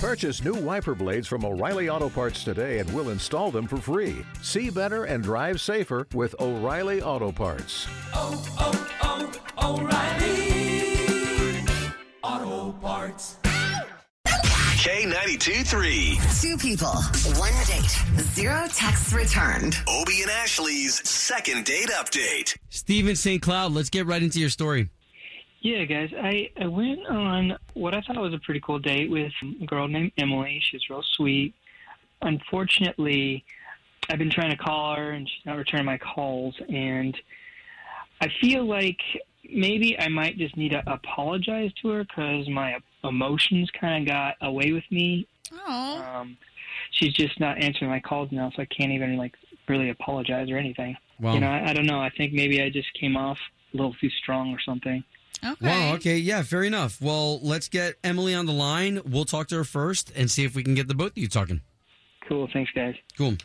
Purchase new wiper blades from O'Reilly Auto Parts today and we'll install them for free. See better and drive safer with O'Reilly Auto Parts. Oh, oh, oh, O'Reilly Auto Parts. K92.3. Two people, one date, zero texts returned. Obie and Ashley's second date update. Stephen St. Cloud, let's get right into your story. Yeah, guys, I went on what I thought was a pretty cool date with a girl named Emily. She's real sweet. Unfortunately, I've been trying to call her, and she's not returning my calls. And I feel like maybe I might just need to apologize to her because my emotions kind of got away with me. She's just not answering my calls now, so I can't even, really apologize or anything. Wow. You know, I don't know. I think maybe I just came off a little too strong or something. Okay. Wow, okay, yeah, fair enough. Well, let's get Emily on the line. We'll talk to her first and see if we can get the both of you talking. Cool, thanks, guys. Cool.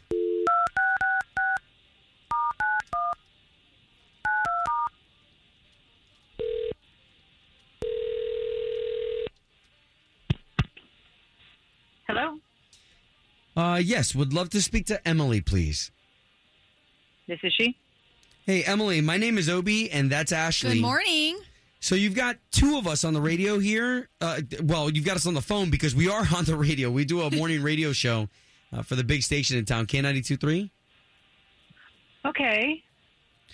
Hello? Yes, would love to speak to Emily, please. This is she? Hey, Emily, my name is Obie, and that's Ashley. Good morning. So you've got two of us on the radio here. Well, you've got us on the phone because we are on the radio. We do a morning radio show for the big station in town, K92.3. Okay.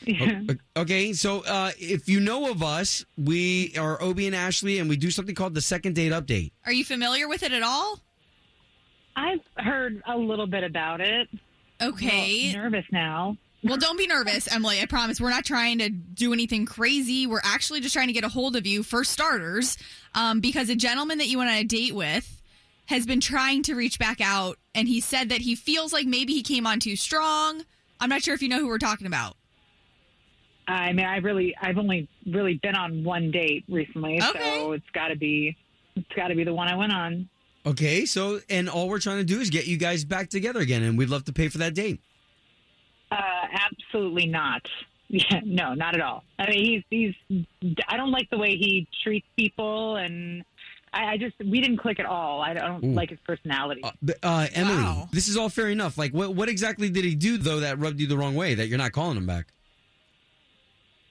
Yeah. Okay, so if you know of us, we are Obie and Ashley, and we do something called the Second Date Update. Are you familiar with it at all? I've heard a little bit about it. Okay. I'm nervous now. Well, don't be nervous, Emily. I promise. We're not trying to do anything crazy. We're actually just trying to get a hold of you, for starters, because a gentleman that you went on a date with has been trying to reach back out, and he said that he feels like maybe he came on too strong. I'm not sure if you know who we're talking about. I mean, I've only really been on one date recently, okay. So it's got to be the one I went on. Okay, so, and all we're trying to do is get you guys back together again, and we'd love to pay for that date. Absolutely not. Yeah, no, not at all. I mean, he's I don't like the way he treats people, and we didn't click at all. I don't like his personality. Emily, wow. This is all fair enough. Like, what exactly did he do, though, that rubbed you the wrong way, that you're not calling him back?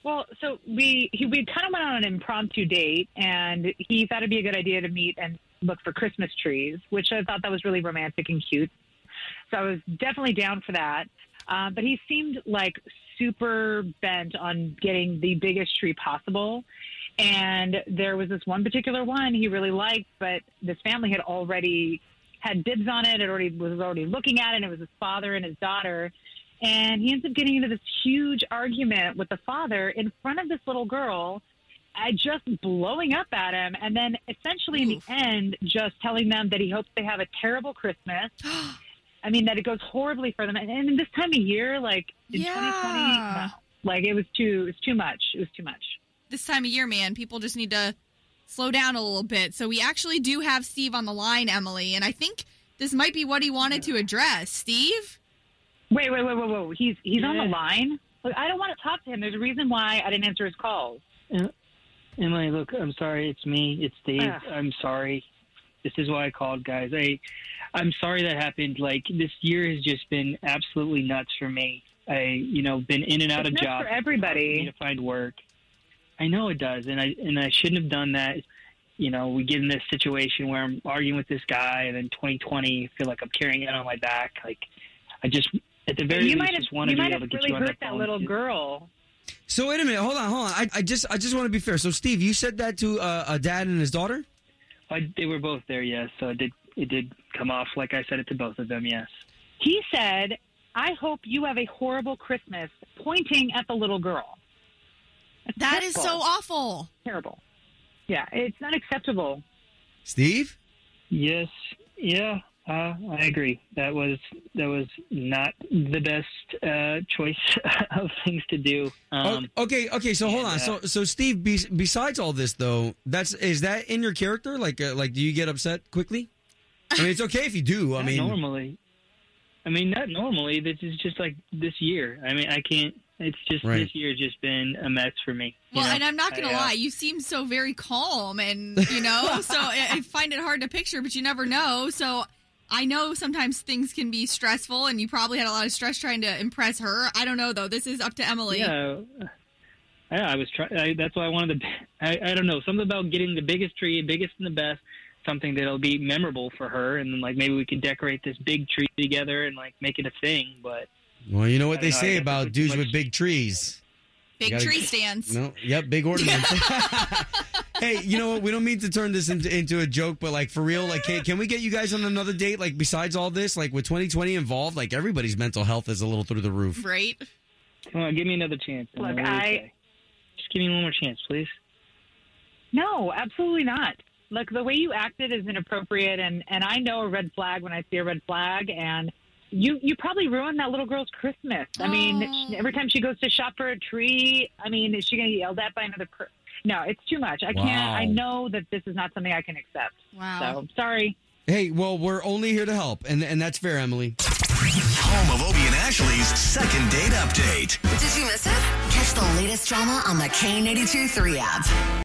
Well, so we kind of went on an impromptu date, and he thought it'd be a good idea to meet and look for Christmas trees, which I thought that was really romantic and cute. So I was definitely down for that. But he seemed like super bent on getting the biggest tree possible. And there was this one particular one he really liked, but this family had already had dibs on it. It was already looking at it. And it was his father and his daughter. And he ends up getting into this huge argument with the father in front of this little girl, just blowing up at him. And then essentially in the end, just telling them that he hopes they have a terrible Christmas. I mean, that it goes horribly for them. And this time of year, 2020, no. It was too much. This time of year, man, people just need to slow down a little bit. So we actually do have Steve on the line, Emily, and I think this might be what he wanted to address. Steve? Wait. He's on the line? Look, I don't want to talk to him. There's a reason why I didn't answer his calls. Emily, look, I'm sorry. It's me. It's Steve. I'm sorry. This is why I called, guys. I'm sorry that happened. This year has just been absolutely nuts for me. Been in and out of jobs. For everybody. I need to find work. I know it does, and I shouldn't have done that. You know, we get in this situation where I'm arguing with this guy, and then 2020, I feel like I'm carrying it on my back. I just, at the very least, just want to be able to get you on the phone. You might have really hurt that little girl. So wait a minute. Hold on. I just want to be fair. So, Steve, you said that to a dad and his daughter? They were both there, yes. So it did come off like I said it to both of them, yes. He said, I hope you have a horrible Christmas, pointing at the little girl. That is so awful. Terrible. Yeah, it's not acceptable. Steve? Yes. Yeah, I agree. That was not the best choice of things to do. Okay. So hold on. So Steve, besides all this, though, is that in your character? Do you get upset quickly? I mean, it's okay if you do. I mean, not normally. This is just this year. I mean, I can't. It's just this year's just been a mess for me. Well, and I'm not going to lie. You seem so very calm and, so I find it hard to picture, but you never know. So I know sometimes things can be stressful and you probably had a lot of stress trying to impress her. I don't know, though. This is up to Emily. Yeah. I was trying. That's why I wanted to. I don't know. Something about getting the biggest tree, biggest and the best. Something that'll be memorable for her, and then maybe we could decorate this big tree together and make it a thing. But well, you know what they say about dudes with big trees. Big tree stands. No, yep, big ornaments. Hey, you know what? We don't mean to turn this into a joke, but for real, can we get you guys on another date? Besides all this, with 2020 involved, everybody's mental health is a little through the roof. Right. Come on, give me another chance. Look, just give me one more chance, please. No, absolutely not. Look, the way you acted is inappropriate, and I know a red flag when I see a red flag, and you probably ruined that little girl's Christmas. I mean, every time she goes to shop for a tree, is she going to get yelled at by another person? No, it's too much. I can't. I know that this is not something I can accept. Wow. So, sorry. Hey, well, we're only here to help, and that's fair, Emily. Home of Obie and Ashley's second date update. Did you miss it? Catch the latest drama on the K92.3 app.